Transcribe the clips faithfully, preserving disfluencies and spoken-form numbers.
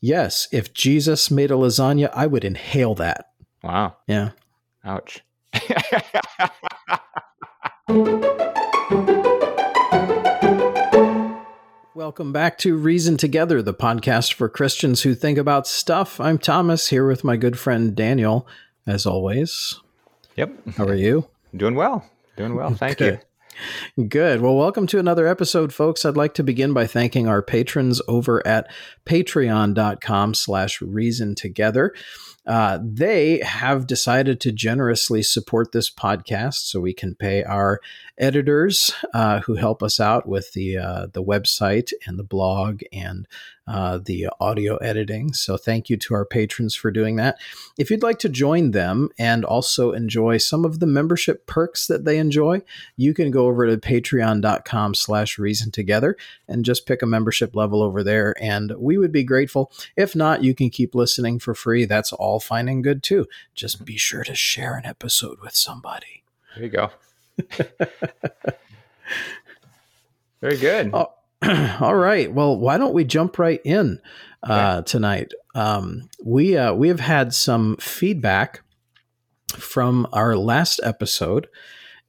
Yes, if Jesus made a lasagna, I would inhale that. Wow. Yeah. Ouch. Welcome back to Reason Together, the podcast for Christians who think about stuff. I'm Thomas, here with my good friend Daniel, as always. Yep. How are you? Doing well. Doing well. Thank you. Good. Well, welcome to another episode, folks. I'd like to begin by thanking our patrons over at patreon.com slash reason together. Uh, they have decided to generously support this podcast so we can pay our editors uh, who help us out with the uh, the website and the blog and uh, the audio editing. So thank you to our patrons for doing that. If you'd like to join them and also enjoy some of the membership perks that they enjoy, you can go over to patreon.com slash reason together and just pick a membership level over there. And we would be grateful. If not, you can keep listening for free. That's all fine and good too. Just be sure to share an episode with somebody. There you go. Very good. Oh, all right. Well, why don't we jump right in uh, okay. tonight? Um, we uh, we have had some feedback from our last episode,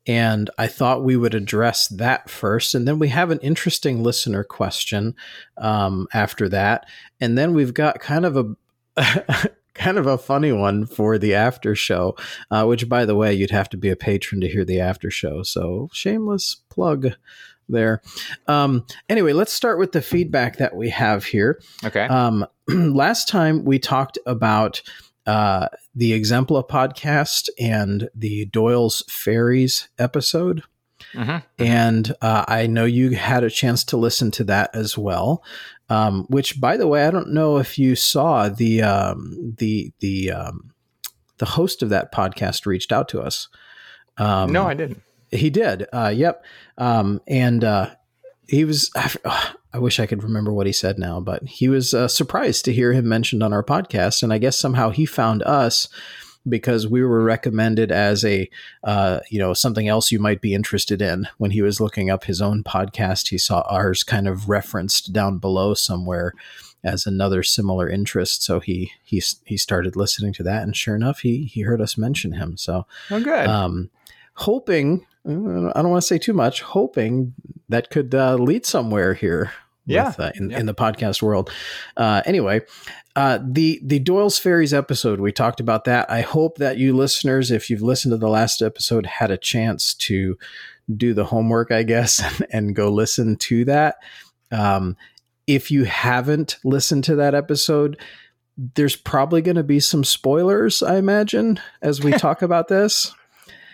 and I thought we would address that first. And then we have an interesting listener question um, after that. And then we've got kind of a kind of a funny one for the after show, uh, which, by the way, you'd have to be a patron to hear the after show. So shameless plug there. Um, anyway, let's start with the feedback that we have here. Okay. Um, last time we talked about uh, the Exempla podcast and the Doyle's Fairies episode. Uh-huh. And uh, I know you had a chance to listen to that as well. Um, which, by the way, I don't know if you saw the um, the the um, the host of that podcast reached out to us. Um, no, I didn't. He did. Uh, yep. Um, and uh, he was. Oh, I wish I could remember what he said now, but he was uh, surprised to hear him mentioned on our podcast, and I guess somehow he found us, because we were recommended as a, uh, you know, something else you might be interested in. When he was looking up his own podcast, he saw ours kind of referenced down below somewhere as another similar interest. So he, he, he started listening to that, and sure enough, he, he heard us mention him. So, oh, good. um, hoping, I don't want to say too much, hoping that could uh, lead somewhere here. Yeah. With, uh, in, yeah. in the podcast world. Uh, anyway, uh, the, the Doyle's Fairies episode, we talked about that. I hope that you listeners, if you've listened to the last episode, had a chance to do the homework, I guess, and, and go listen to that. Um, if you haven't listened to that episode, there's probably going to be some spoilers, I imagine, as we talk about this.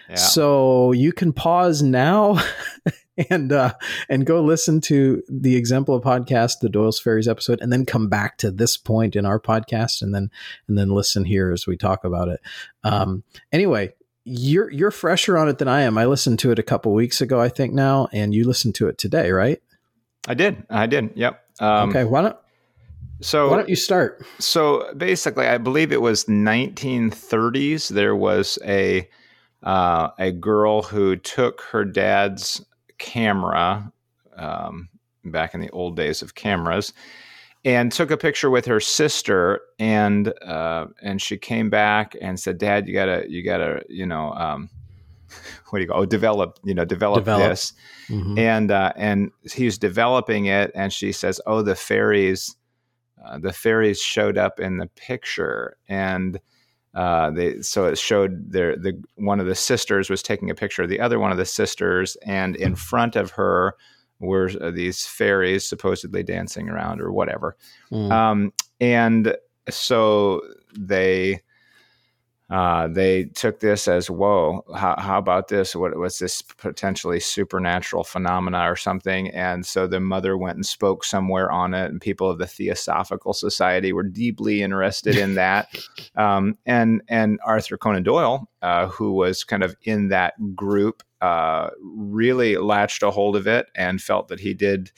Yeah. So you can pause now and uh, and go listen to the Exempla podcast, the Doyle's Fairies episode, and then come back to this point in our podcast, and then and then listen here as we talk about it. Um, anyway, you're you're fresher on it than I am. I listened to it a couple weeks ago, I think now, and you listened to it today, right? I did. I did. Yep. Um, okay. Why don't so why don't you start? So basically, I believe it was nineteen thirties. There was a uh, a girl who took her dad's camera, um, back in the old days of cameras, and took a picture with her sister. And, uh, and she came back and said, "Dad, you gotta, you gotta, you know, um, what do you call it? Oh, develop, you know, develop, develop. this." Mm-hmm. And, uh, and he's developing it. And she says, "Oh, the fairies, uh, the fairies showed up in the picture." And, Uh, they, so it showed their, the, one of the sisters was taking a picture of the other one of the sisters, and in front of her were these fairies supposedly dancing around or whatever. Mm. Um, and so they, uh, they took this as, whoa, how, how about this? What was this potentially supernatural phenomena or something? And so the mother went and spoke somewhere on it, and people of the Theosophical Society were deeply interested in that. Um, and, and Arthur Conan Doyle, uh, who was kind of in that group, uh, really latched a hold of it and felt that he did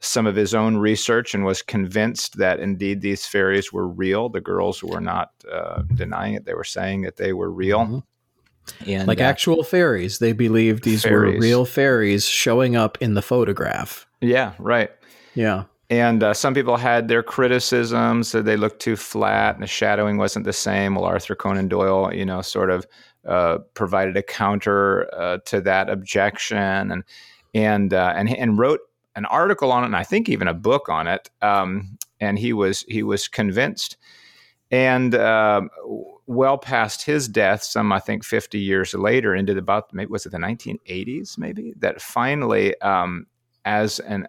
some of his own research and was convinced that indeed these fairies were real. The girls were not uh, denying it. They were saying that they were real. Mm-hmm. And, like uh, actual fairies. They believed these fairies. were real fairies showing up in the photograph. Yeah, right. Yeah. And uh, some people had their criticisms that they looked too flat and the shadowing wasn't the same. Well, Arthur Conan Doyle, you know, sort of uh, provided a counter uh, to that objection, and and uh, and and wrote an article on it, and I think even a book on it. Um, and he was he was convinced, and uh, well past his death, some I think fifty years later, into the, about maybe was it the nineteen eighties, maybe, that finally um, as an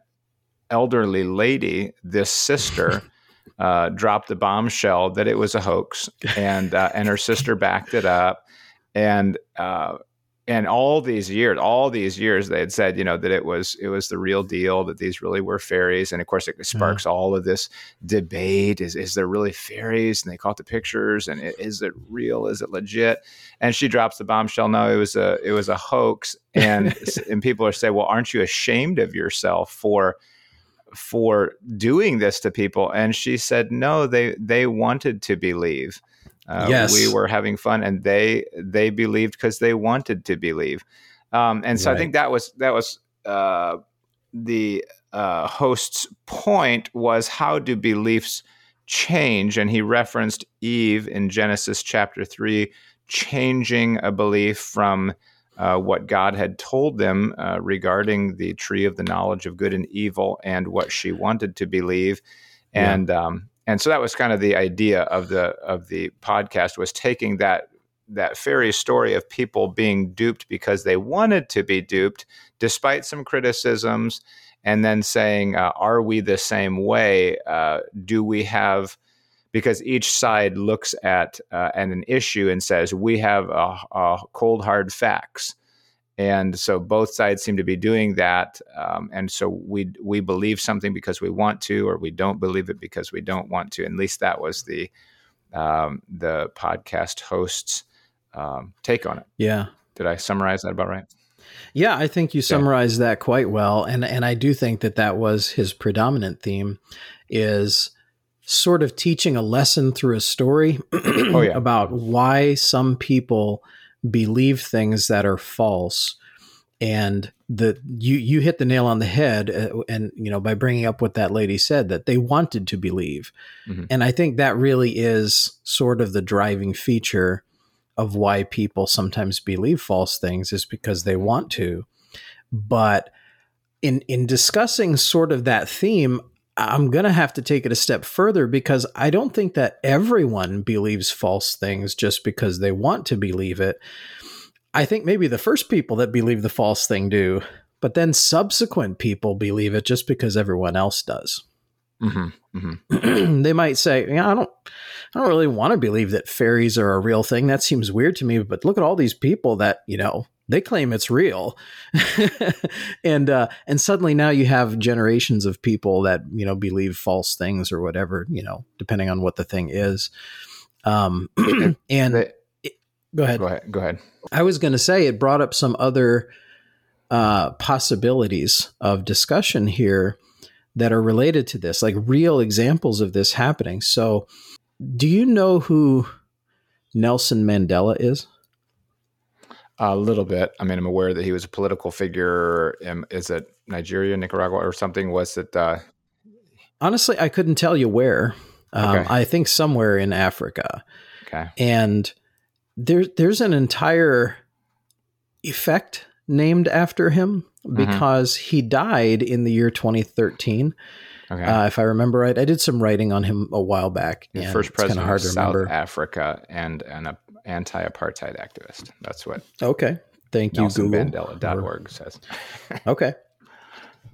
elderly lady, this sister uh, dropped the bombshell that it was a hoax, and uh, and her sister backed it up, and uh, and all these years, all these years, they had said, you know, that it was it was the real deal, that these really were fairies, and of course it sparks mm-hmm. all of this debate: is is there really fairies? And they caught the pictures, and it, is it real? Is it legit? And she drops the bombshell: no, it was a it was a hoax, and and people are saying, well, aren't you ashamed of yourself for for doing this to people? And she said, no, they, they wanted to believe. Uh, yes. We were having fun, and they, they believed because they wanted to believe. Um, and so right. I think that was, that was, uh, the, uh, host's point was, how do beliefs change? And he referenced Eve in Genesis chapter three, changing a belief from, Uh, what God had told them uh, regarding the tree of the knowledge of good and evil, and what she wanted to believe, and yeah. um, and so that was kind of the idea of the of the podcast, was taking that that fairy story of people being duped because they wanted to be duped, despite some criticisms, and then saying, uh, are we the same way? Uh, do we have? Because each side looks at uh, and an issue and says, we have a, a cold, hard facts. And so both sides seem to be doing that. Um, and so we we believe something because we want to, or we don't believe it because we don't want to. And at least that was the um, the podcast host's um, take on it. Yeah. Did I summarize that about right? Yeah, I think you summarized yeah. that quite well. And, and I do think that that was his predominant theme, is sort of teaching a lesson through a story oh, yeah. about why some people believe things that are false. And the you you hit the nail on the head, uh, and you know, by bringing up what that lady said, that they wanted to believe. Mm-hmm. And I think that really is sort of the driving feature of why people sometimes believe false things, is because they want to. But in in discussing sort of that theme, I'm going to have to take it a step further, because I don't think that everyone believes false things just because they want to believe it. I think maybe the first people that believe the false thing do, but then subsequent people believe it just because everyone else does. Mm-hmm. Mm-hmm. They might say, yeah, I don't, I don't really want to believe that fairies are a real thing. That seems weird to me, but look at all these people that, you know, they claim it's real. and, uh, and suddenly now you have generations of people that, you know, believe false things or whatever, you know, depending on what the thing is. Um, and they, it, go ahead. Go ahead. Go ahead. I was going to say, it brought up some other, uh, possibilities of discussion here that are related to this, like real examples of this happening. So do you know who Nelson Mandela is? A little bit. I mean, I'm aware that he was a political figure. Is it Nigeria, Nicaragua, or something? Was it? Uh... Honestly, I couldn't tell you where. Um, okay. I think somewhere in Africa. Okay. And there, there's an entire effect named after him, because mm-hmm. he died in the year twenty thirteen. Okay. Uh, if I remember right, I did some writing on him a while back. The first president of South Africa and an anti-apartheid activist. That's what. Okay. Thank you, Google. Nelson Mandela dot org says. Okay.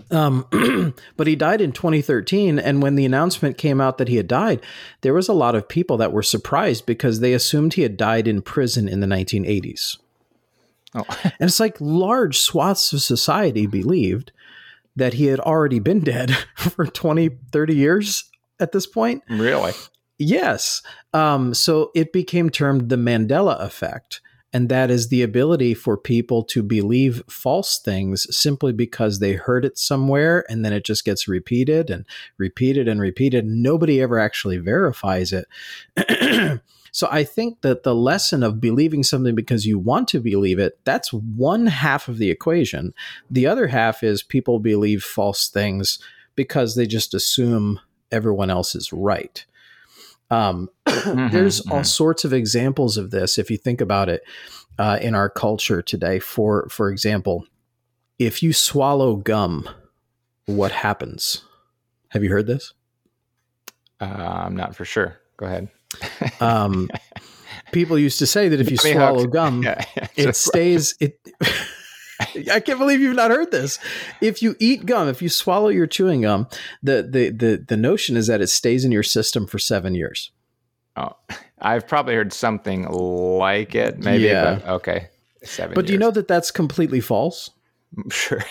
Um, but he died in twenty thirteen. And when the announcement came out that he had died, there was a lot of people that were surprised, because they assumed he had died in prison in the nineteen eighties. Oh. And it's like large swaths of society believed that he had already been dead for twenty, thirty years at this point. Really? Yes. Um, so it became termed the Mandela Effect. And that is the ability for people to believe false things simply because they heard it somewhere, and then it just gets repeated and repeated and repeated. Nobody ever actually verifies it. So I think that the lesson of believing something because you want to believe it, that's one half of the equation. The other half is people believe false things because they just assume everyone else is right. Um, mm-hmm, there's mm-hmm. all sorts of examples of this. If you think about it, uh, in our culture today, for, for example, if you swallow gum, what happens? Have you heard this? Uh, I'm not for sure. Go ahead. um, people used to say that if you I mean, swallow gum, yeah, yeah, it stays, it, I can't believe you've not heard this. If you eat gum, if you swallow your chewing gum, the the the, the notion is that it stays in your system for seven years. Oh, I've probably heard something like it. Maybe. Yeah. But, okay. Seven. But years. Do you know that that's completely false? I'm sure.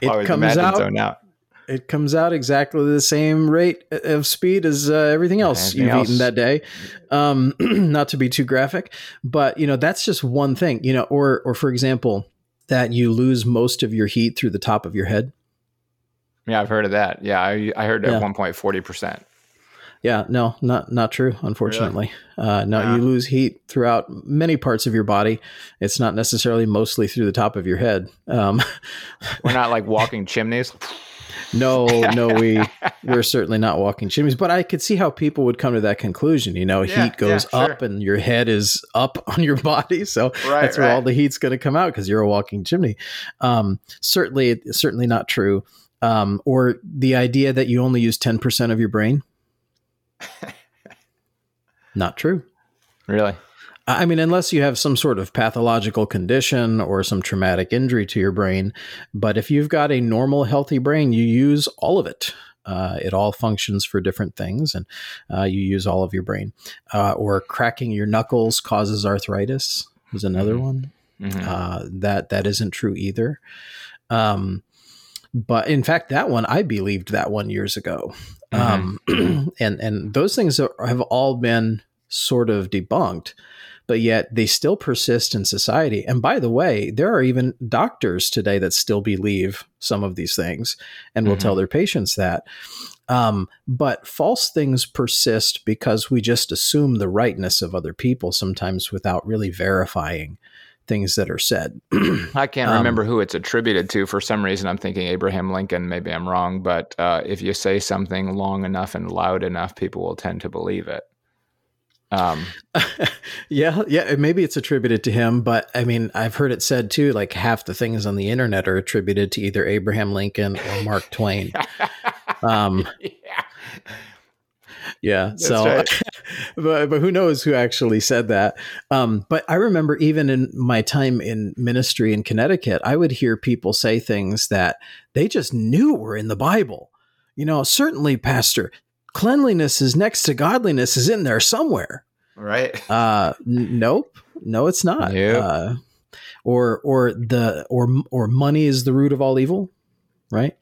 It comes out. So now. It comes out exactly the same rate of speed as uh, everything else anything you've else. eaten that day. Um, not to be too graphic, but you know, that's just one thing, you know, or, or for example, that you lose most of your heat through the top of your head. Yeah, I've heard of that. Yeah, I, I heard yeah. at one point forty percent. Yeah, no, not not true, unfortunately. Really? Uh, no, yeah. You lose heat throughout many parts of your body. It's not necessarily mostly through the top of your head. Um, We're not like walking chimneys. No, no, we we're certainly not walking chimneys, but I could see how people would come to that conclusion. You know, yeah, heat goes yeah, sure. up and your head is up on your body. So right, that's where right. all the heat's going to come out because you're a walking chimney. Um, certainly, certainly not true. Um, or the idea that you only use ten percent of your brain. Not true. Really? I mean, unless you have some sort of pathological condition or some traumatic injury to your brain. But if you've got a normal, healthy brain, you use all of it. Uh, it all functions for different things, and uh, you use all of your brain. Uh, or cracking your knuckles causes arthritis is another mm-hmm. one. Mm-hmm. Uh, that that isn't true either. Um, but in fact, that one, I believed that one years ago. Mm-hmm. Um, and, and those things have all been sort of debunked. But yet they still persist in society. And by the way, there are even doctors today that still believe some of these things and will mm-hmm. tell their patients that. Um, but false things persist because we just assume the rightness of other people, sometimes without really verifying things that are said. I can't remember um, who it's attributed to. For some reason, I'm thinking Abraham Lincoln. Maybe I'm wrong. But uh, if you say something long enough and loud enough, people will tend to believe it. Um, yeah, yeah, maybe it's attributed to him, but I mean, I've heard it said too, like half the things on the internet are attributed to either Abraham Lincoln or Mark Twain. Um, yeah. Yeah. That's so, right. but, but who knows who actually said that? Um, but I remember even in my time in ministry in Connecticut, I would hear people say things that they just knew were in the Bible. You know, certainly, Pastor, cleanliness is next to godliness is in there somewhere. Right. Uh, n- nope. No, it's not. Yep. Uh, or, or the, or, or money is the root of all evil. Right.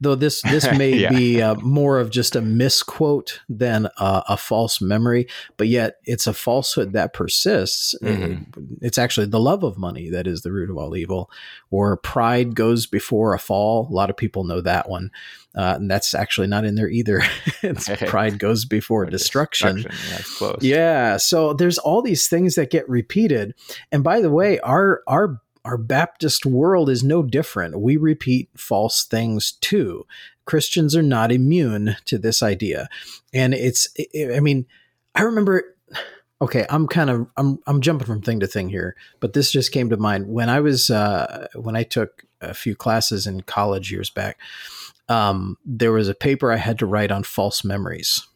Though this, this may yeah. be uh, more of just a misquote than uh, a false memory, but yet it's a falsehood that persists. Mm-hmm. It, it's actually the love of money that is the root of all evil, or pride goes before a fall. A lot of people know that one. Uh, and that's actually not in there either. It's pride goes before destruction. destruction. That's close. Yeah. So there's all these things that get repeated. And by the way, our our our Baptist world is no different. We repeat false things too. Christians are not immune to this idea. And it's, it, I mean, I remember, okay, I'm kind of, I'm I'm jumping from thing to thing here, but this just came to mind when I was, uh, when I took a few classes in college years back. Um, there was a paper I had to write on false memories.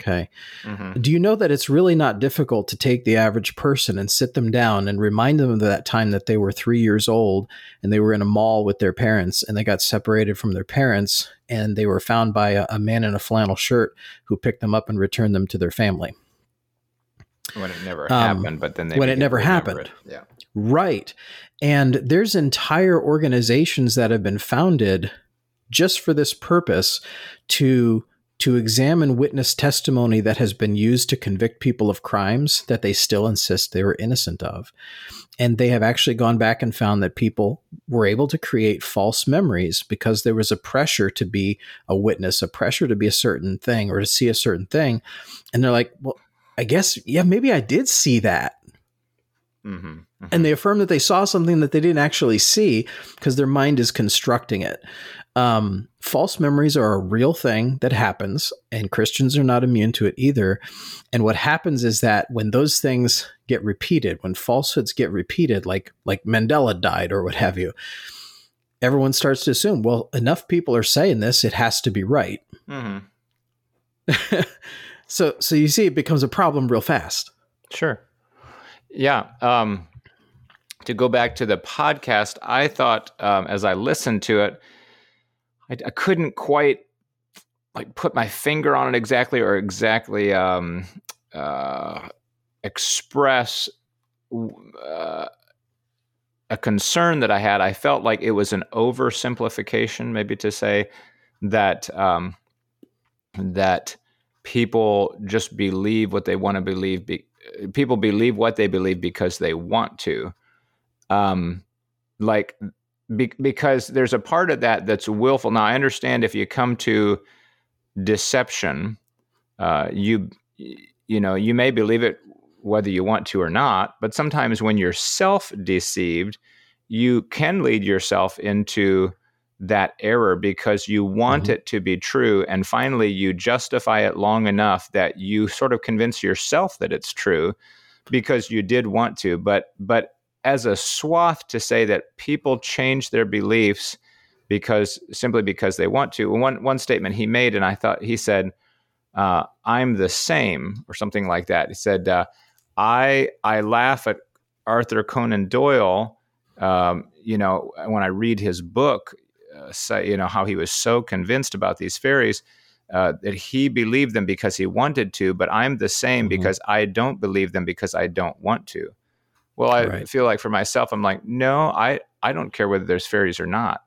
Okay. Mm-hmm. Do you know that it's really not difficult to take the average person and sit them down and remind them of that time that they were three years old and they were in a mall with their parents and they got separated from their parents and they were found by a, a man in a flannel shirt who picked them up and returned them to their family? When it never um, happened, but then they when it never happened. It. Yeah. Right. And there's entire organizations that have been founded just for this purpose, to to examine witness testimony that has been used to convict people of crimes that they still insist they were innocent of. And they have actually gone back and found that people were able to create false memories because there was a pressure to be a witness, a pressure to be a certain thing or to see a certain thing. And they're like, well, I guess, yeah, maybe I did see that. Mm-hmm. Mm-hmm. And they affirm that they saw something that they didn't actually see because their mind is constructing it. Um, false memories are a real thing that happens, and Christians are not immune to it either. And what happens is that when those things get repeated, when falsehoods get repeated, like like Mandela died or what have you, everyone starts to assume, well, enough people are saying this, it has to be right. Mm-hmm. so, so you see, it becomes a problem real fast. Sure. Yeah. Um, to go back to the podcast, I thought um, as I listened to it, I, I couldn't quite like put my finger on it exactly or exactly um, uh, express uh, a concern that I had. I felt like it was an oversimplification, maybe to say that um, that people just believe what they want to believe. Be- people believe what they believe because they want to. Um, like... Be- because there's a part of that that's willful. Now, I understand if you come to deception, uh, you you know you may believe it whether you want to or not. But sometimes when you're self-deceived, you can lead yourself into that error because you want mm-hmm. it to be true, and finally you justify it long enough that you sort of convince yourself that it's true because you did want to. But but. As a swath to say that people change their beliefs because simply because they want to. One one statement he made, and I thought he said, uh, "I'm the same" or something like that. He said, uh, "I I laugh at Arthur Conan Doyle. Um, you know, when I read his book, uh, say, you know how he was so convinced about these fairies uh, that he believed them because he wanted to. But I'm the same mm-hmm. because I don't believe them because I don't want to." Well, I right. feel like for myself, I'm like, no, I, I don't care whether there's fairies or not.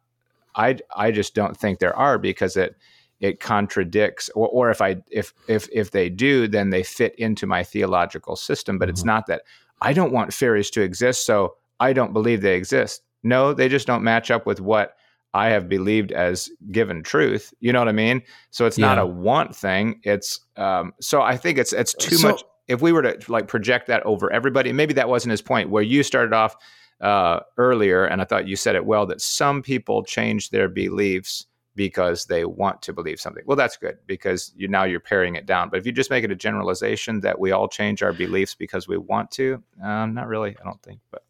I, I just don't think there are because it it contradicts, or, or if I if if if they do, then they fit into my theological system. But mm-hmm. it's not that I don't want fairies to exist, so I don't believe they exist. No, they just don't match up with what I have believed as given truth. You know what I mean? So it's yeah. not a want thing. It's um. So I think it's it's too so- much. If we were to like project that over everybody, maybe that wasn't his point where you started off uh, earlier. And I thought you said it well, that some people change their beliefs because they want to believe something. Well, that's good because you now you're paring it down. But if you just make it a generalization that we all change our beliefs because we want to, um, not really, I don't think. But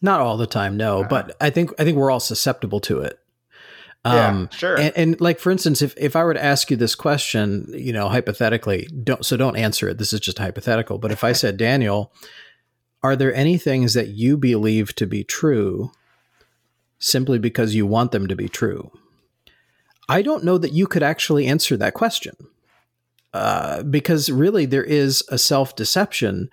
not all the time, no. Uh, but I think I think we're all susceptible to it. Um, yeah, sure. And, and like, for instance, if, if I were to ask you this question, you know, hypothetically, don't, so don't answer it. This is just hypothetical. But if I said, Daniel, are there any things that you believe to be true simply because you want them to be true? I don't know that you could actually answer that question, uh, because really there is a self-deception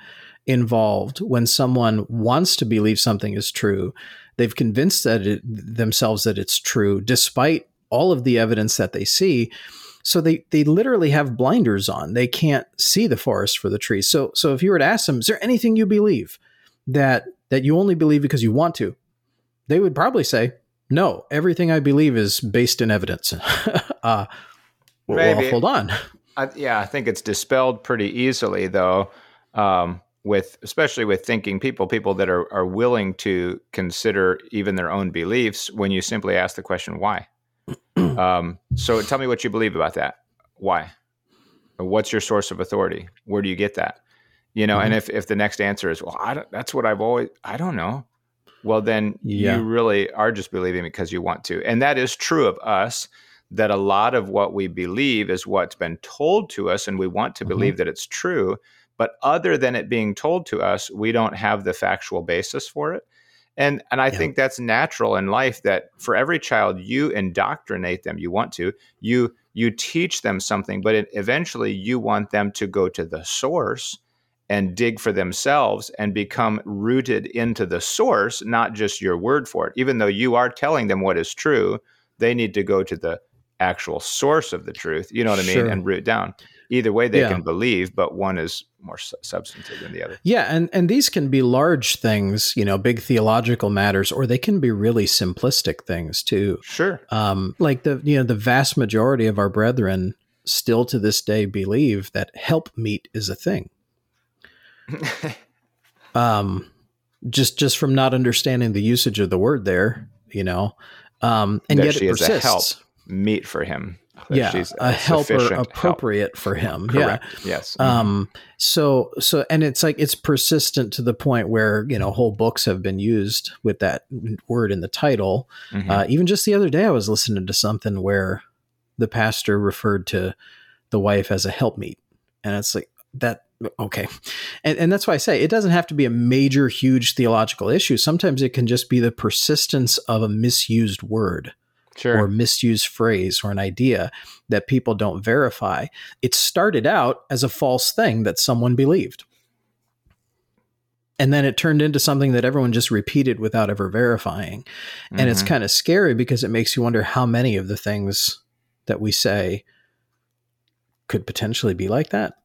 involved when someone wants to believe something is true. They've convinced that it, themselves that it's true, despite all of the evidence that they see. So they they literally have blinders on. They can't see the forest for the trees. So so if you were to ask them, is there anything you believe that that you only believe because you want to? They would probably say, no, everything I believe is based in evidence. uh, well, well, hold on. I, yeah, I think it's dispelled pretty easily, though. Um With especially with thinking people, people that are, are willing to consider even their own beliefs when you simply ask the question, why? um, so tell me what you believe about that. Why? What's your source of authority? Where do you get that? You know, mm-hmm. and if, if the next answer is, well, I don't, that's what I've always, I don't know. Well, then yeah. you really are just believing because you want to. And that is true of us, that a lot of what we believe is what's been told to us and we want to mm-hmm. believe that it's true. But other than it being told to us, we don't have the factual basis for it. And and I yeah. think that's natural in life, that for every child, you indoctrinate them. You want to. You you teach them something, but it, eventually you want them to go to the source and dig for themselves and become rooted into the source, not just your word for it. Even though you are telling them what is true, they need to go to the actual source of the truth. You know what I mean? Sure. And root down. Either way, they yeah. can believe, but one is more su- substantive than the other. Yeah, and, and these can be large things, you know, big theological matters, or they can be really simplistic things too. Sure. Um, like the you know the vast majority of our brethren still to this day believe that help meet is a thing. um, just just from not understanding the usage of the word there, you know, um, and that yet she it persists. Is a help. meet for him. Yeah, she's a helper appropriate help. for him. Correct. Yeah. Yes. Um, so, so, and it's like, it's persistent to the point where, you know, whole books have been used with that word in the title. Mm-hmm. Uh, even just the other day, I was listening to something where the pastor referred to the wife as a helpmeet. And it's like that. Okay. And, and that's why I say it doesn't have to be a major, huge theological issue. Sometimes it can just be the persistence of a misused word. Sure. Or misused phrase or an idea that people don't verify. It started out as a false thing that someone believed. And then it turned into something that everyone just repeated without ever verifying. And mm-hmm. it's kind of scary because it makes you wonder how many of the things that we say could potentially be like that.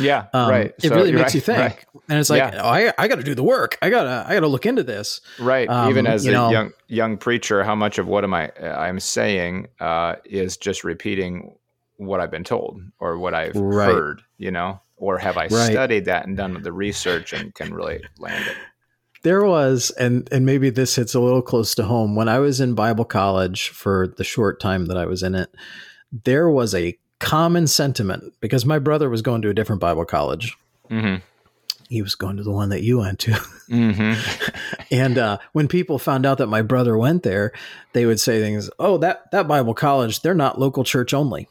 Yeah. Um, right. It so really makes right, you think. Right. And it's like, yeah. oh, I, I got to do the work. I got to, I got to look into this. Right. Um, Even as you a know, young, young preacher, how much of what am I, I'm saying uh, is just repeating what I've been told or what I've right. heard, you know, or have I right. studied that and done the research and can really land it? There was, and, and maybe this hits a little close to home. When I was in Bible college for the short time that I was in it, there was a common sentiment, because my brother was going to a different Bible college. Mm-hmm. He was going to the one that you went to. Mm-hmm. And uh, when people found out that my brother went there, they would say things, oh, that, that Bible college, they're not local church only.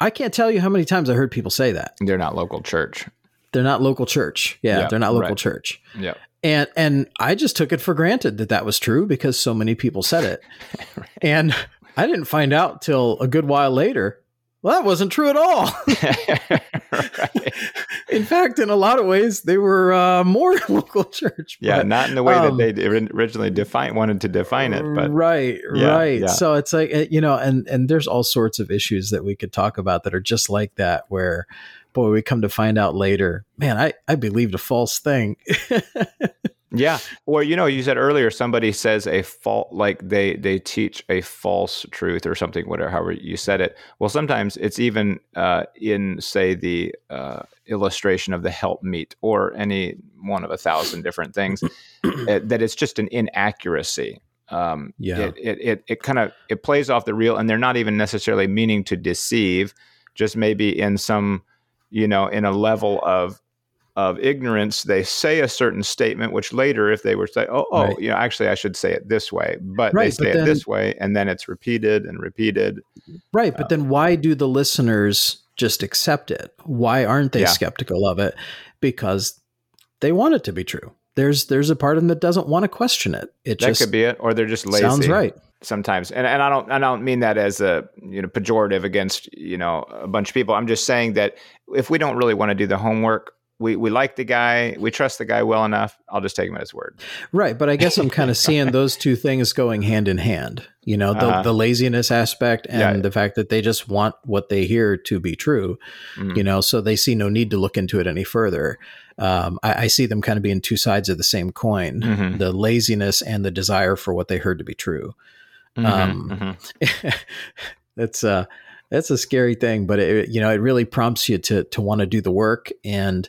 I can't tell you how many times I heard people say that. They're not local church. They're not local church. Yeah, yep, they're not local right. church. Yeah. And and I just took it for granted that that was true because so many people said it. Right. And I didn't find out till a good while later. Well, that wasn't true at all. Right. In fact, in a lot of ways, they were uh, more local church. But, yeah, not in the way um, that they originally defined, wanted to define it. But right, yeah, right. Yeah. So it's like, you know, and, and there's all sorts of issues that we could talk about that are just like that, where, boy, we come to find out later, man, I, I believed a false thing. Yeah. Well, you know, you said earlier, somebody says a false, like they, they teach a false truth or something, whatever, however you said it. Well, sometimes it's even uh, in, say, the uh, illustration of the helpmeet or any one of a thousand different things, it, that it's just an inaccuracy. Um, yeah. It it, it, it kind of, it plays off the real, and they're not even necessarily meaning to deceive, just maybe in some, you know, in a level of, of ignorance, they say a certain statement, which later, if they were say, oh, oh, right. you know, actually I should say it this way, but right, they say but then, it this way, and then it's repeated and repeated. Right. But um, then why do the listeners just accept it? Why aren't they yeah. skeptical of it? Because they want it to be true. There's, there's a part of them that doesn't want to question it. It that just could be it, or they're just lazy. Sounds right. Sometimes. And and I don't, I don't mean that as a, you know, pejorative against, you know, a bunch of people. I'm just saying that if we don't really want to do the homework, We we like the guy, we trust the guy well enough, I'll just take him at his word. Right. But I guess I'm kind of seeing those two things going hand in hand, you know, the, uh-huh. the laziness aspect and yeah. the fact that they just want what they hear to be true, mm-hmm. you know, so they see no need to look into it any further. Um, I, I see them kind of being two sides of the same coin, mm-hmm. the laziness and the desire for what they heard to be true. Mm-hmm. Um, mm-hmm. That's uh, that's a scary thing, but it, you know, it really prompts you to, to want to do the work and,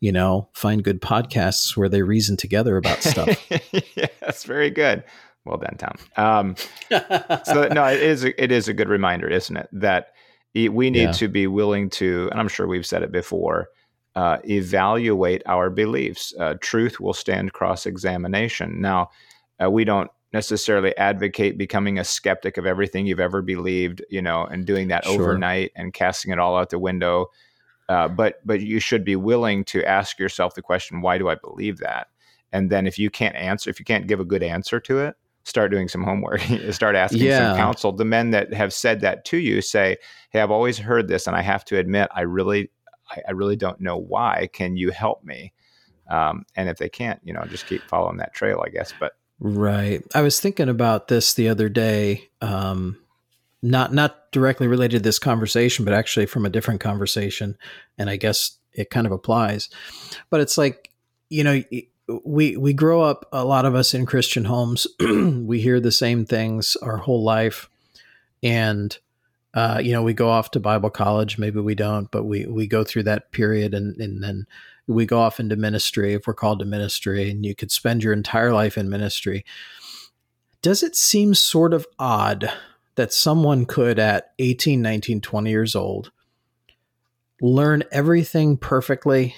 you know, find good podcasts where they reason together about stuff. Yeah, that's very good. Well done, Tom. Um, so no, it is, a, it is a good reminder, isn't it? That we need yeah. to be willing to, and I'm sure we've said it before, uh, evaluate our beliefs. Uh, truth will stand cross-examination. Now uh, we don't necessarily advocate becoming a skeptic of everything you've ever believed, you know, and doing that sure. overnight and casting it all out the window. Uh, but but you should be willing to ask yourself the question, why do I believe that? And then if you can't answer, if you can't give a good answer to it, start doing some homework, start asking yeah. some counsel. The men that have said that to you say, hey, I've always heard this, and I have to admit, I really, I, I really don't know why. Can you help me? Um, and if they can't, you know, just keep following that trail, I guess. But right. I was thinking about this the other day, um, not not directly related to this conversation, but actually from a different conversation. And I guess it kind of applies. But it's like, you know, we, we grow up, a lot of us in Christian homes, we hear the same things our whole life. And, uh, you know, we go off to Bible college, maybe we don't, but we, we go through that period and, and then we go off into ministry if we're called to ministry, and you could spend your entire life in ministry. does it seem sort of odd that someone could, at eighteen, nineteen, twenty years old, learn everything perfectly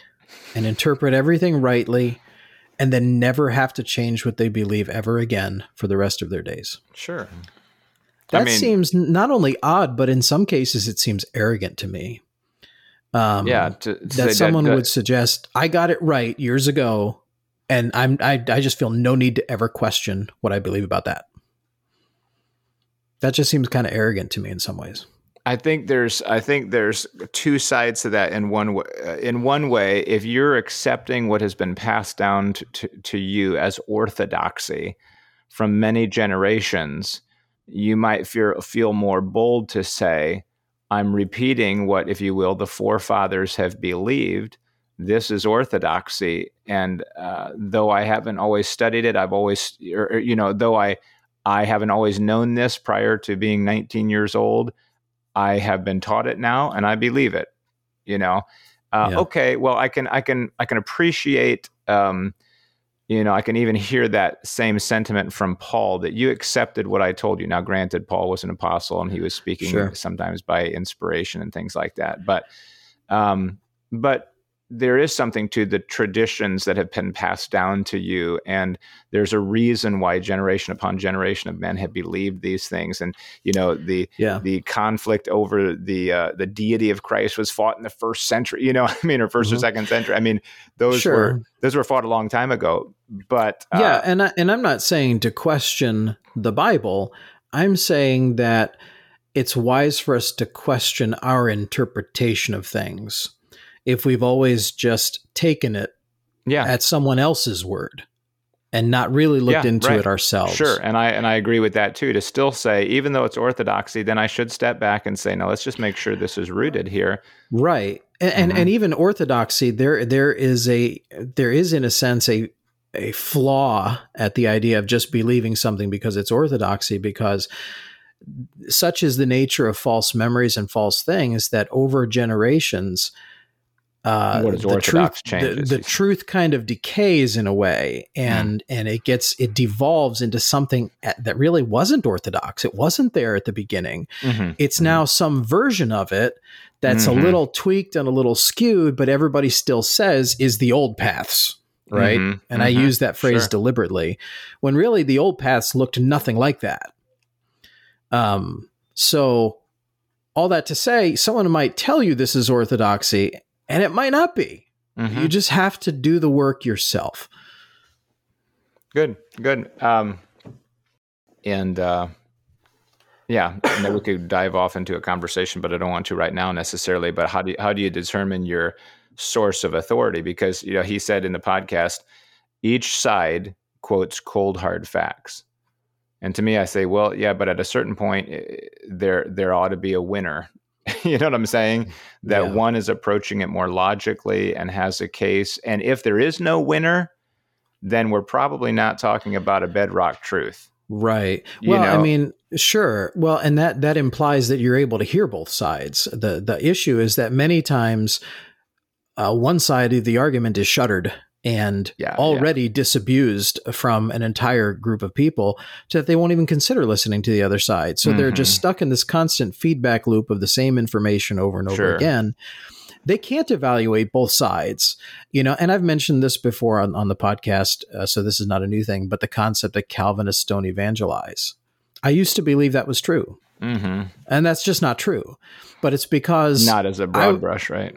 and interpret everything rightly, and then never have to change what they believe ever again for the rest of their days? Sure. That I mean, seems not only odd, but in some cases it seems arrogant to me. Um, yeah, to, to that someone that, that, would suggest, I got it right years ago, and I'm I, I just feel no need to ever question what I believe about that. That just seems kind of arrogant to me in some ways. I think there's I think there's two sides to that. In one way, in one way, if you're accepting what has been passed down to, to, to you as orthodoxy from many generations, you might feel feel more bold to say, I'm repeating what, if you will, the forefathers have believed. This is orthodoxy. And uh, though I haven't always studied it, I've always, or, you know, though I, I haven't always known this prior to being nineteen years old, I have been taught it now and I believe it, you know? Uh, yeah. Okay. Well, I can, I can, I can appreciate, um, you know, I can even hear that same sentiment from Paul, that you accepted what I told you. Now, granted, Paul was an apostle and he was speaking sure. sometimes by inspiration and things like that. But um, but there is something to the traditions that have been passed down to you. And there's a reason why generation upon generation of men have believed these things. And, you know, the yeah. the conflict over the uh, the deity of Christ was fought in the first century, you know, I mean, or first mm-hmm. or second century. I mean, those sure. were those were fought a long time ago. But uh, yeah, and I, and I'm not saying to question the Bible. I'm saying that it's wise for us to question our interpretation of things if we've always just taken it yeah. at someone else's word and not really looked yeah, into right. it ourselves. Sure, and I and I agree with that too. To still say, even though it's orthodoxy, then I should step back and say, no, let's just make sure this is rooted here. Right, and mm-hmm. and, and even orthodoxy, there there is a there is in a sense a a flaw at the idea of just believing something because it's orthodoxy, because such is the nature of false memories and false things that over generations. Uh, what is the orthodox truth, changes, the, the truth kind of decays in a way, and mm. and it gets it devolves into something at, that really wasn't orthodox. It wasn't there at the beginning. Mm-hmm. It's mm-hmm. now some version of it that's mm-hmm. a little tweaked and a little skewed, but everybody still says is the old paths, right? Mm-hmm. And mm-hmm. I use that phrase sure. deliberately, when really the old paths looked nothing like that. Um. So all that to say, someone might tell you this is orthodoxy, and it might not be. Mm-hmm. You just have to do the work yourself. Good, good. Um, and uh, yeah, and then we could dive off into a conversation, but I don't want to right now necessarily. But how do you, how do you determine your source of authority? Because, you know, he said in the podcast, each side quotes cold hard facts, and to me, I say, well, yeah, but at a certain point, there there ought to be a winner. You know what I'm saying? That yeah. one is approaching it more logically and has a case. And if there is no winner, then we're probably not talking about a bedrock truth. Right. You well, know? I mean, sure. Well, and that, that implies that you're able to hear both sides. The the issue is that many times uh, one side of the argument is shuttered and yeah, already yeah. disabused from an entire group of people so that they won't even consider listening to the other side. So mm-hmm. they're just stuck in this constant feedback loop of the same information over and over sure. again. They can't evaluate both sides, you know, and I've mentioned this before on, on the podcast, uh, so this is not a new thing, but the concept that Calvinists don't evangelize. I used to believe that was true. Mm-hmm. And that's just not true, but it's because... Not as a broad I, brush, right?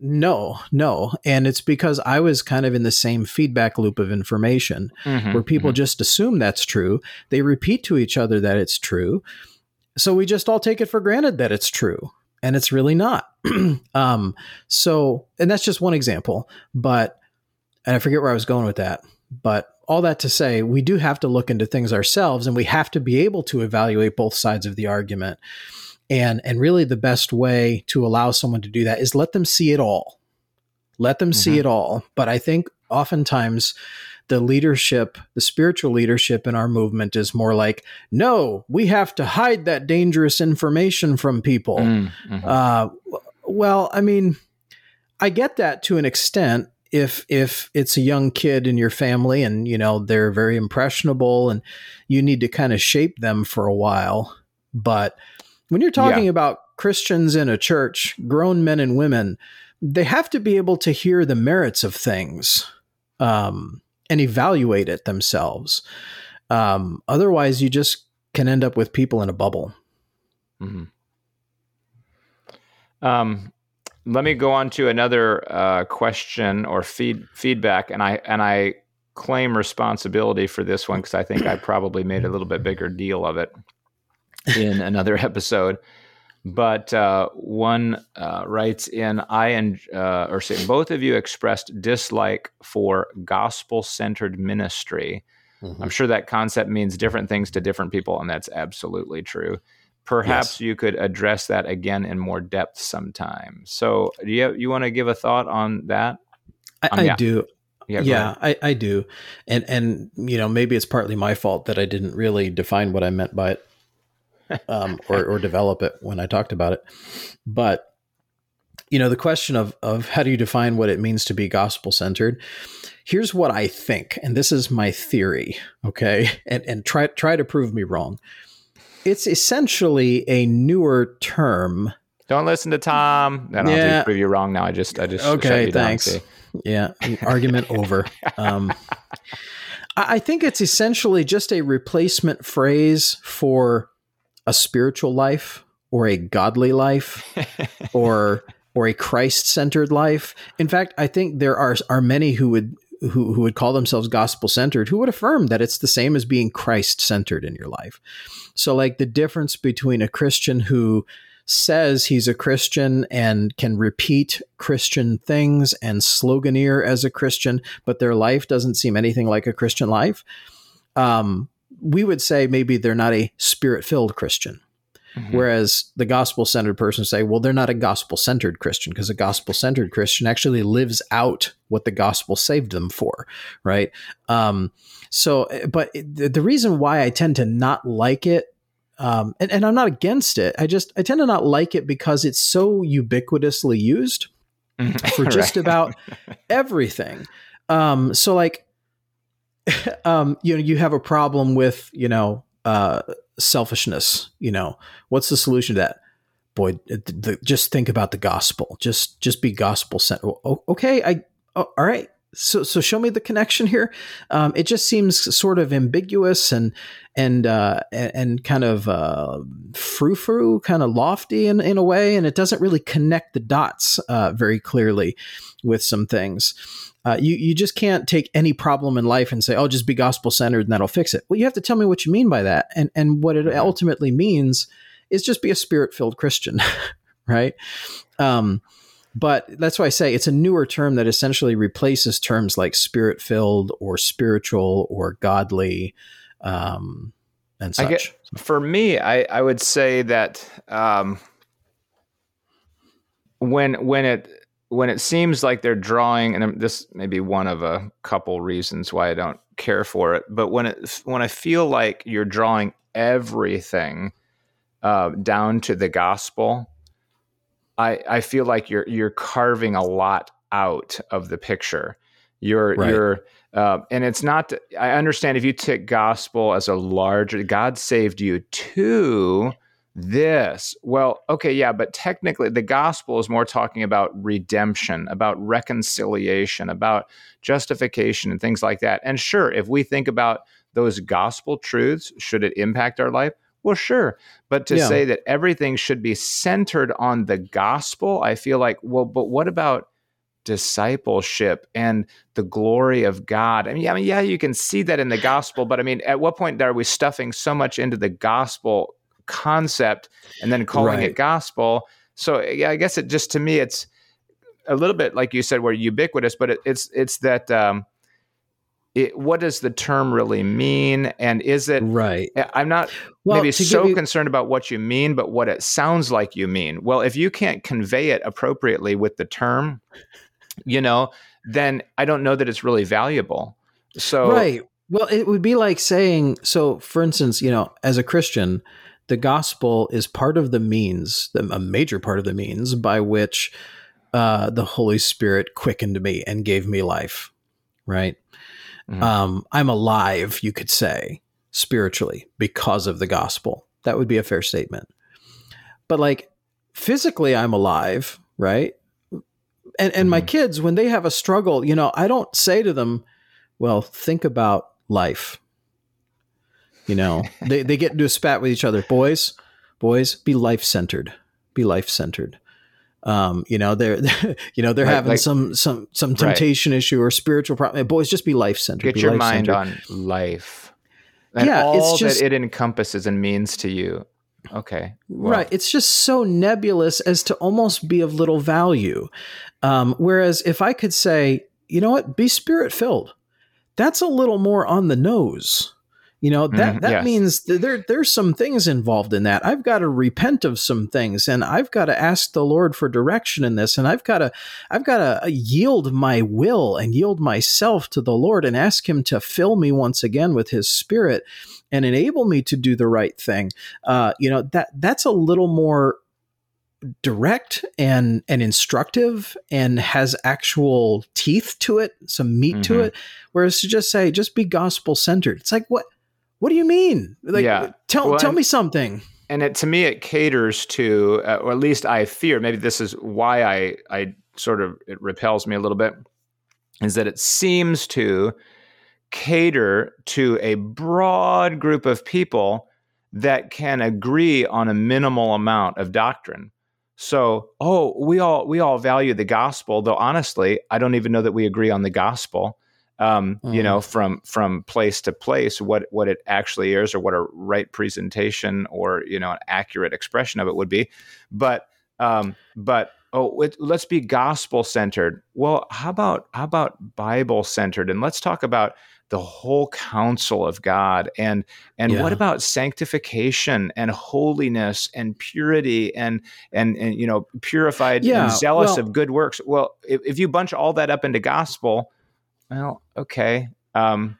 No, no. And it's because I was kind of in the same feedback loop of information mm-hmm, where people mm-hmm. just assume that's true. They repeat to each other that it's true. So we just all take it for granted that it's true, and it's really not. um, so, and that's just one example, but, and I forget where I was going with that, but all that to say, we do have to look into things ourselves, and we have to be able to evaluate both sides of the argument. And and really the best way to allow someone to do that is let them see it all. Let them mm-hmm. see it all. But I think oftentimes the leadership, the spiritual leadership in our movement is more like, no, we have to hide that dangerous information from people. Mm-hmm. Uh, well, I mean, I get that to an extent. if if it's a young kid in your family and, you know, they're very impressionable and you need to kind of shape them for a while. But when you're talking yeah. about Christians in a church, grown men and women, they have to be able to hear the merits of things um, and evaluate it themselves. Um, otherwise, you just can end up with people in a bubble. Mm-hmm. Um, let me go on to another uh, question or feed, feedback, and I and I claim responsibility for this one because I think I probably made a little bit bigger deal of it in another episode. But uh, one uh, writes in, I and uh, or say, both of you expressed dislike for gospel-centered ministry. Mm-hmm. I'm sure that concept means different things to different people, and that's absolutely true. Perhaps yes. you could address that again in more depth sometime. So do you have, you want to give a thought on that? I, um, yeah. I do. Yeah, yeah I, I do. And, and, you know, maybe it's partly my fault that I didn't really define what I meant by it. um, or, or develop it when I talked about it. But, you know, the question of, of how do you define what it means to be gospel-centered? Here's what I think, and this is my theory, okay? And, and try, try to prove me wrong. It's essentially a newer term. Don't listen to Tom. I don't yeah. have to prove you wrong now. I just, I just, okay, thanks. Down, yeah. Argument over. Um, I, I think it's essentially just a replacement phrase for a spiritual life or a godly life or or a Christ-centered life. In fact, I think there are are many who would who, who would call themselves gospel-centered who would affirm that it's the same as being Christ-centered in your life. So like the difference between a Christian who says he's a Christian and can repeat Christian things and sloganeer as a Christian, but their life doesn't seem anything like a Christian life. Um, we would say maybe they're not a spirit-filled Christian, mm-hmm. whereas the gospel-centered person say, well, they're not a gospel-centered Christian because a gospel-centered Christian actually lives out what the gospel saved them for, right? Um, so, but the reason why I tend to not like it, um, and, and I'm not against it, I just I tend to not like it because it's so ubiquitously used for just about everything. Um, so, like. Um, you know, you have a problem with, you know, uh, selfishness, you know, what's the solution to that? Boy, the, the, just think about the gospel, just, just be gospel centered. Oh, okay. I, oh, all right. So, so show me the connection here. Um, it just seems sort of ambiguous and, and, uh, and, and kind of, uh, frou-frou, kind of lofty in, in a way. And it doesn't really connect the dots, uh, very clearly with some things. Uh, you, you just can't take any problem in life and say, oh, just be gospel-centered and that'll fix it. Well, you have to tell me what you mean by that. And and what it ultimately means is just be a spirit-filled Christian, right? Um, but that's why I say it's a newer term that essentially replaces terms like spirit-filled or spiritual or godly um, and such. I get, for me, I, I would say that um, when when it... when it seems like they're drawing, and this may be one of a couple reasons why I don't care for it, but when it, when I feel like you're drawing everything uh, down to the gospel, I I feel like you're you're carving a lot out of the picture. You're right. you're uh, and it's not. I understand if you take gospel as a larger, God saved you too. This, well, okay, yeah, but technically the gospel is more talking about redemption, about reconciliation, about justification and things like that. And sure, if we think about those gospel truths, should it impact our life? Well, sure. But to yeah. say that everything should be centered on the gospel, I feel like, well, but what about discipleship and the glory of God? I mean, yeah, I mean, yeah, you can see that in the gospel, but I mean, at what point are we stuffing so much into the gospel concept and then calling right. it gospel? So yeah, I guess it just, to me, it's a little bit like you said, we're ubiquitous, but it, it's it's that um it, what does the term really mean, and is it right? I'm not well, maybe so you- concerned about what you mean, but what it sounds like you mean. Well, if you can't convey it appropriately with the term, you know, then I don't know that it's really valuable. So right. Well, it would be like saying, so for instance, you know, as a Christian, the gospel is part of the means, a major part of the means by which uh, the Holy Spirit quickened me and gave me life, right? Mm-hmm. Um, I'm alive, you could say, spiritually because of the gospel. That would be a fair statement. But like physically, I'm alive, right? And and mm-hmm. my kids, when they have a struggle, you know, I don't say to them, well, think about life. You know, they, they get into a spat with each other. Boys, boys, be life-centered, be life-centered. Um, you know, they're, they're you know, they're like, having like, some, some, some temptation right. issue or spiritual problem. Boys, just be life-centered. Get be your life-centered. Mind on life. And yeah, all it's just, that it encompasses and means to you. Okay. Well. Right. It's just so nebulous as to almost be of little value. Um, whereas if I could say, you know what, be spirit-filled, that's a little more on the nose. You know, that, that yes. means th- there there's some things involved in that. I've got to repent of some things, and I've got to ask the Lord for direction in this. And I've got to I've got to yield my will and yield myself to the Lord and ask him to fill me once again with his spirit and enable me to do the right thing. Uh, you know, that that's a little more direct and and instructive and has actual teeth to it, some meat mm-hmm. to it. Whereas to just say, just be gospel centered. It's like, what? What do you mean? Like, yeah. tell well, tell me something. And it, to me, it caters to, uh, or at least I fear, maybe this is why I, I sort of, it repels me a little bit, is that it seems to cater to a broad group of people that can agree on a minimal amount of doctrine. So, oh, we all, we all value the gospel, though honestly, I don't even know that we agree on the gospel. Um, you know, from, from place to place, what, what it actually is or what a right presentation or, you know, an accurate expression of it would be. But, um, but, oh, it, let's be gospel centered. Well, how about, how about Bible centered? And let's talk about the whole counsel of God. And, and yeah. what about sanctification and holiness and purity and, and, and, you know, purified yeah. and zealous well, of good works. Well, if, if you bunch all that up into gospel, well, okay. Um,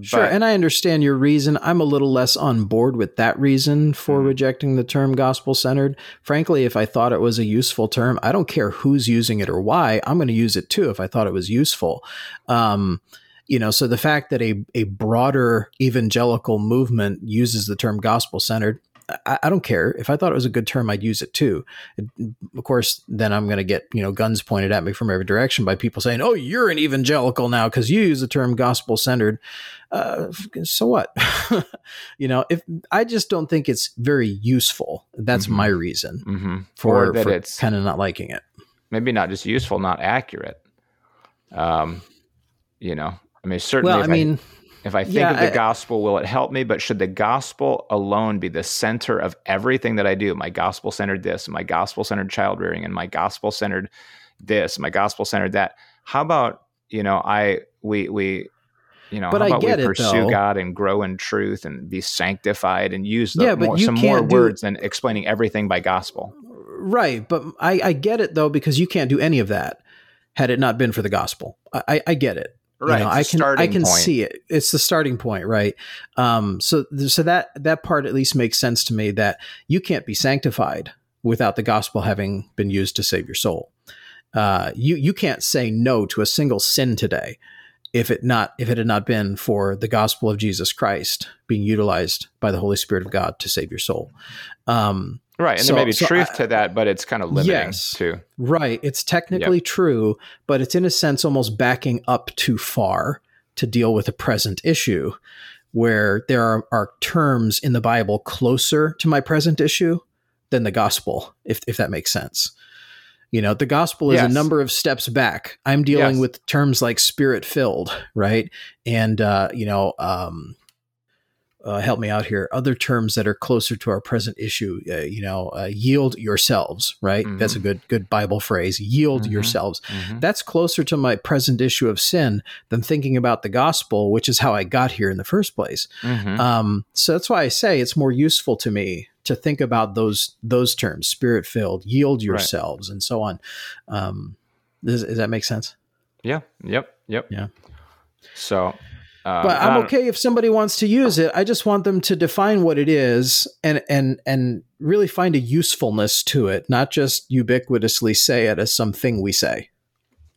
sure. But- and I understand your reason. I'm a little less on board with that reason for mm-hmm. rejecting the term gospel-centered. Frankly, if I thought it was a useful term, I don't care who's using it or why. I'm going to use it too if I thought it was useful. Um, you know, so the fact that a, a broader evangelical movement uses the term gospel-centered, I, I don't care. If I thought it was a good term, I'd use it too. It, of course, then I'm going to get, you know, guns pointed at me from every direction by people saying, oh, you're an evangelical now because you use the term gospel-centered. Uh, so what? You know, if I just don't think it's very useful. That's mm-hmm. my reason mm-hmm. for, for it's kind of not liking it. Maybe not just useful, not accurate. Um, you know, I mean, certainly. Well, I mean. I, If I think yeah, of the I, gospel, will it help me? But should the gospel alone be the center of everything that I do? My gospel-centered this, my gospel-centered child rearing, and my gospel-centered this, my gospel-centered that. How about, you know, I, we, we, you know, but how about I get we it, pursue though. God and grow in truth and be sanctified and use the, yeah, more, some more do... words than explaining everything by gospel. Right. But I, I get it though, because you can't do any of that had it not been for the gospel. I, I, I get it. Right. You know, I can, I can point. see it. It's the starting point. Right. Um, so, so that, that part at least makes sense to me, that you can't be sanctified without the gospel having been used to save your soul. Uh, you, you can't say no to a single sin today if it not, if it had not been for the gospel of Jesus Christ being utilized by the Holy Spirit of God to save your soul. Um, Right. And so, there may be so truth I, to that, but it's kind of limiting yes, too. Right. It's technically yep. true, but it's in a sense almost backing up too far to deal with a present issue where there are, are terms in the Bible closer to my present issue than the gospel, if if that makes sense. You know, the gospel is yes. a number of steps back. I'm dealing yes. with terms like spirit filled, right? And, uh, you know, um, Uh, help me out here. Other terms that are closer to our present issue, uh, you know, uh, yield yourselves, right? Mm-hmm. That's a good, good Bible phrase. Yield mm-hmm. yourselves. Mm-hmm. That's closer to my present issue of sin than thinking about the gospel, which is how I got here in the first place. Mm-hmm. Um, so that's why I say it's more useful to me to think about those, those terms, spirit filled, yield yourselves right. and so on. Um, does, does that make sense? Yeah. Yep. Yep. Yeah. So, Uh, but I'm okay if somebody wants to use it. I just want them to define what it is and and and really find a usefulness to it, not just ubiquitously say it as something we say.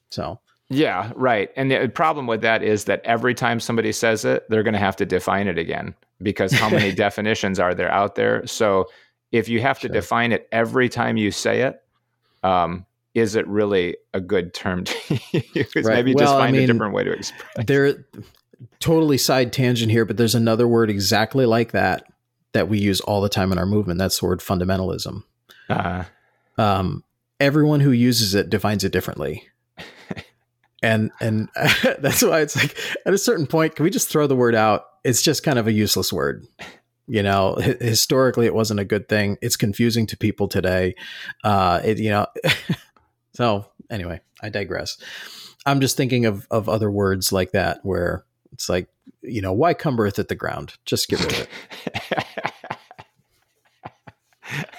So yeah, right. And the problem with that is that every time somebody says it, they're going to have to define it again, because how many definitions are there out there? So if you have to sure. define it every time you say it, um, is it really a good term to use? Right. Maybe well, just find I mean, a different way to express it. There, totally side tangent here, but there's another word exactly like that that we use all the time in our movement. That's the word fundamentalism. Uh-huh. Um, everyone who uses it defines it differently. And and uh, that's why it's like, at a certain point, can we just throw the word out? It's just kind of a useless word. You know, h- historically, it wasn't a good thing. It's confusing to people today. Uh, it, you know, so anyway, I digress. I'm just thinking of, of other words like that, where it's like, you know, why cumbereth at the ground? Just get rid of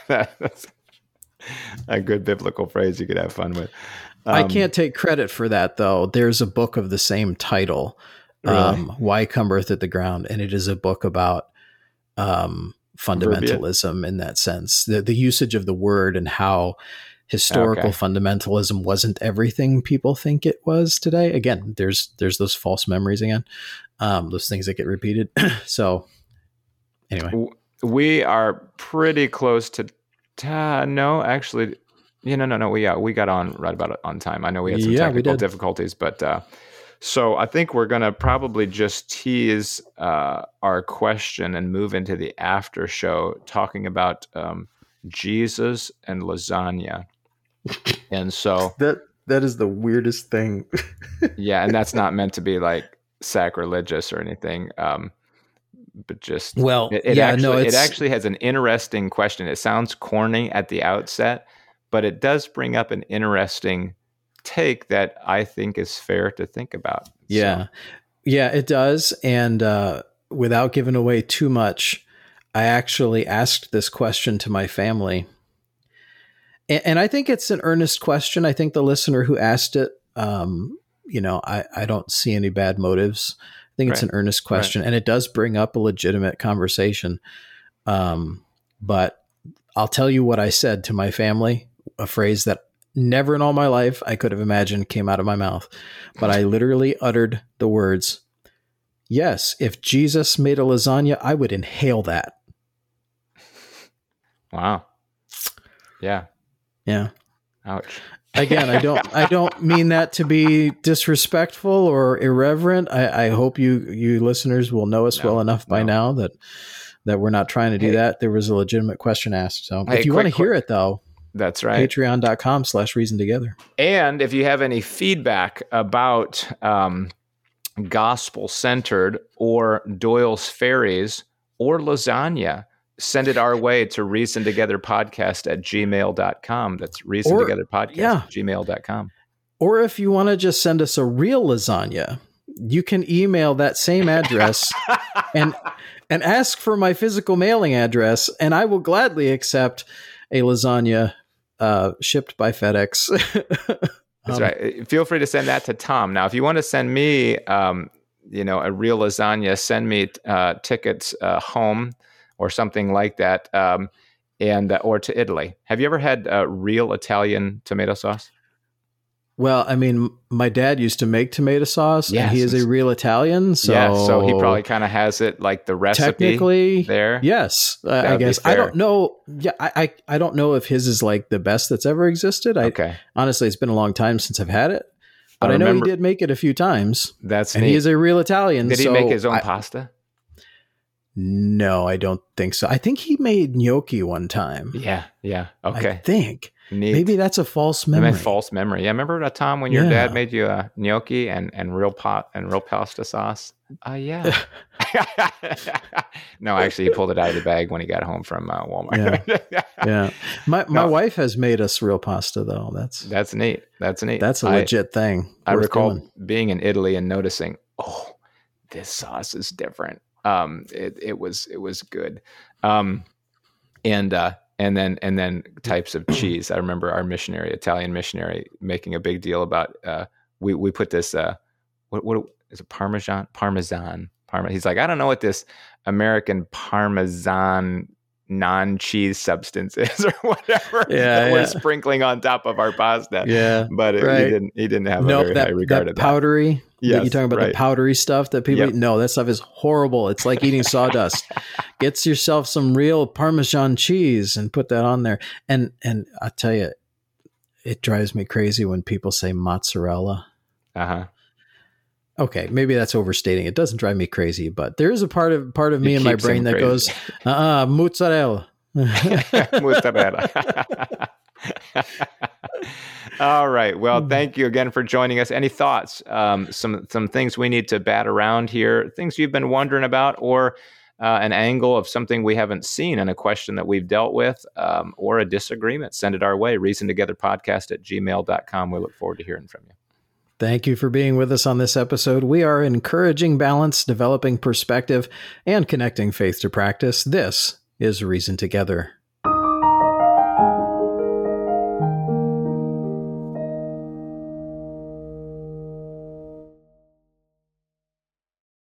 it. That's a good biblical phrase you could have fun with. Um, I can't take credit for that, though. There's a book of the same title, um, really? Why Cumbereth at the Ground? And it is a book about um, fundamentalism Verbia. in that sense, the, the usage of the word and how historical okay. fundamentalism wasn't everything people think it was today. Again, there's there's those false memories again, um, those things that get repeated. So anyway, we are pretty close to ta- no, actually. Yeah, no, no, no. We, yeah, we got on right about on time. I know we had some yeah, technical difficulties, but uh, so I think we're going to probably just tease uh, our question and move into the after show talking about um, Jesus and lasagna. And so that that is the weirdest thing. Yeah, and that's not meant to be like sacrilegious or anything. Um, but just well, it, it yeah, actually, no, it actually has an interesting question. It sounds corny at the outset, but it does bring up an interesting take that I think is fair to think about. Yeah. So. Yeah, it does. And uh, without giving away too much, I actually asked this question to my family. And, and I think it's an earnest question. I think the listener who asked it, um, you know, I, I don't see any bad motives. I think right. it's an earnest question. Right. And it does bring up a legitimate conversation. Um, but I'll tell you what I said to my family. A phrase that never in all my life I could have imagined came out of my mouth, but I literally uttered the words, "Yes, if Jesus made a lasagna, I would inhale that." Wow. Yeah. Yeah. Ouch. Again, I don't, I don't mean that to be disrespectful or irreverent. I, I hope you, you listeners will know us no, well enough by no. now that, that we're not trying to do hey. that. There was a legitimate question asked. So hey, if you quick, want to hear quick. it though, that's right. Patreon.com slash reason together. And if you have any feedback about um, gospel-centered or Doyle's Fairies or lasagna, send it our way to reasontogetherpodcast at gmail dot com. That's reasontogetherpodcast yeah. at gmail dot com. Or if you want to just send us a real lasagna, you can email that same address and and ask for my physical mailing address, and I will gladly accept a lasagna uh, shipped by FedEx. um, That's right. Feel free to send that to Tom. Now, if you want to send me, um, you know, a real lasagna, send me uh, tickets uh, home or something like that, um, and uh, or to Italy. Have you ever had uh, real Italian tomato sauce? Well, I mean, my dad used to make tomato sauce, yes. and he is a real Italian, so yeah, so he probably kind of has it like the recipe technically there. Yes, uh, I guess I don't know. Yeah, I, I I don't know if his is like the best that's ever existed. I, okay, honestly, it's been a long time since I've had it, but I, I know he did make it a few times. That's and neat. He is a real Italian. Did so he make his own I, pasta? No, I don't think so. I think he made gnocchi one time. Yeah, yeah, okay, I think. Neat. Maybe that's a false memory. I mean, false memory. Yeah, remember that time when your yeah. dad made you a gnocchi and, and real pot and real pasta sauce? Uh, yeah. No, actually, he pulled it out of the bag when he got home from uh, Walmart. Yeah. yeah. My my no. wife has made us real pasta, though. That's that's neat. That's neat. That's a legit I, thing. I recall doing. being in Italy and noticing, oh, this sauce is different. Um, it it was it was good, um, and. uh And then, and then types of cheese. I remember our missionary, Italian missionary, making a big deal about uh, we we put this uh, what what is it Parmesan? Parmesan. Parmesan. He's like, I don't know what this American Parmesan non-cheese substance is or whatever yeah, that yeah. we're sprinkling on top of our pasta. Yeah, but it, right. he didn't. He didn't have nope, a very that, high regard that of powdery, that. Yes, like you're talking about right. the powdery stuff that people yep. eat. No, that stuff is horrible. It's like eating sawdust. Get yourself some real Parmesan cheese and put that on there. And and I tell you, it drives me crazy when people say mozzarella. Uh huh. Okay, maybe that's overstating. It doesn't drive me crazy, but there is a part of part of me in my brain that crazy. goes, uh-uh, mozzarella. Mozzarella. All right. Well, thank you again for joining us. Any thoughts? Um, some some things we need to bat around here, things you've been wondering about, or uh, an angle of something we haven't seen and a question that we've dealt with, um, or a disagreement, send it our way. reason together podcast at gmail dot com. We look forward to hearing from you. Thank you for being with us on this episode. We are encouraging balance, developing perspective, and connecting faith to practice. This is Reason Together.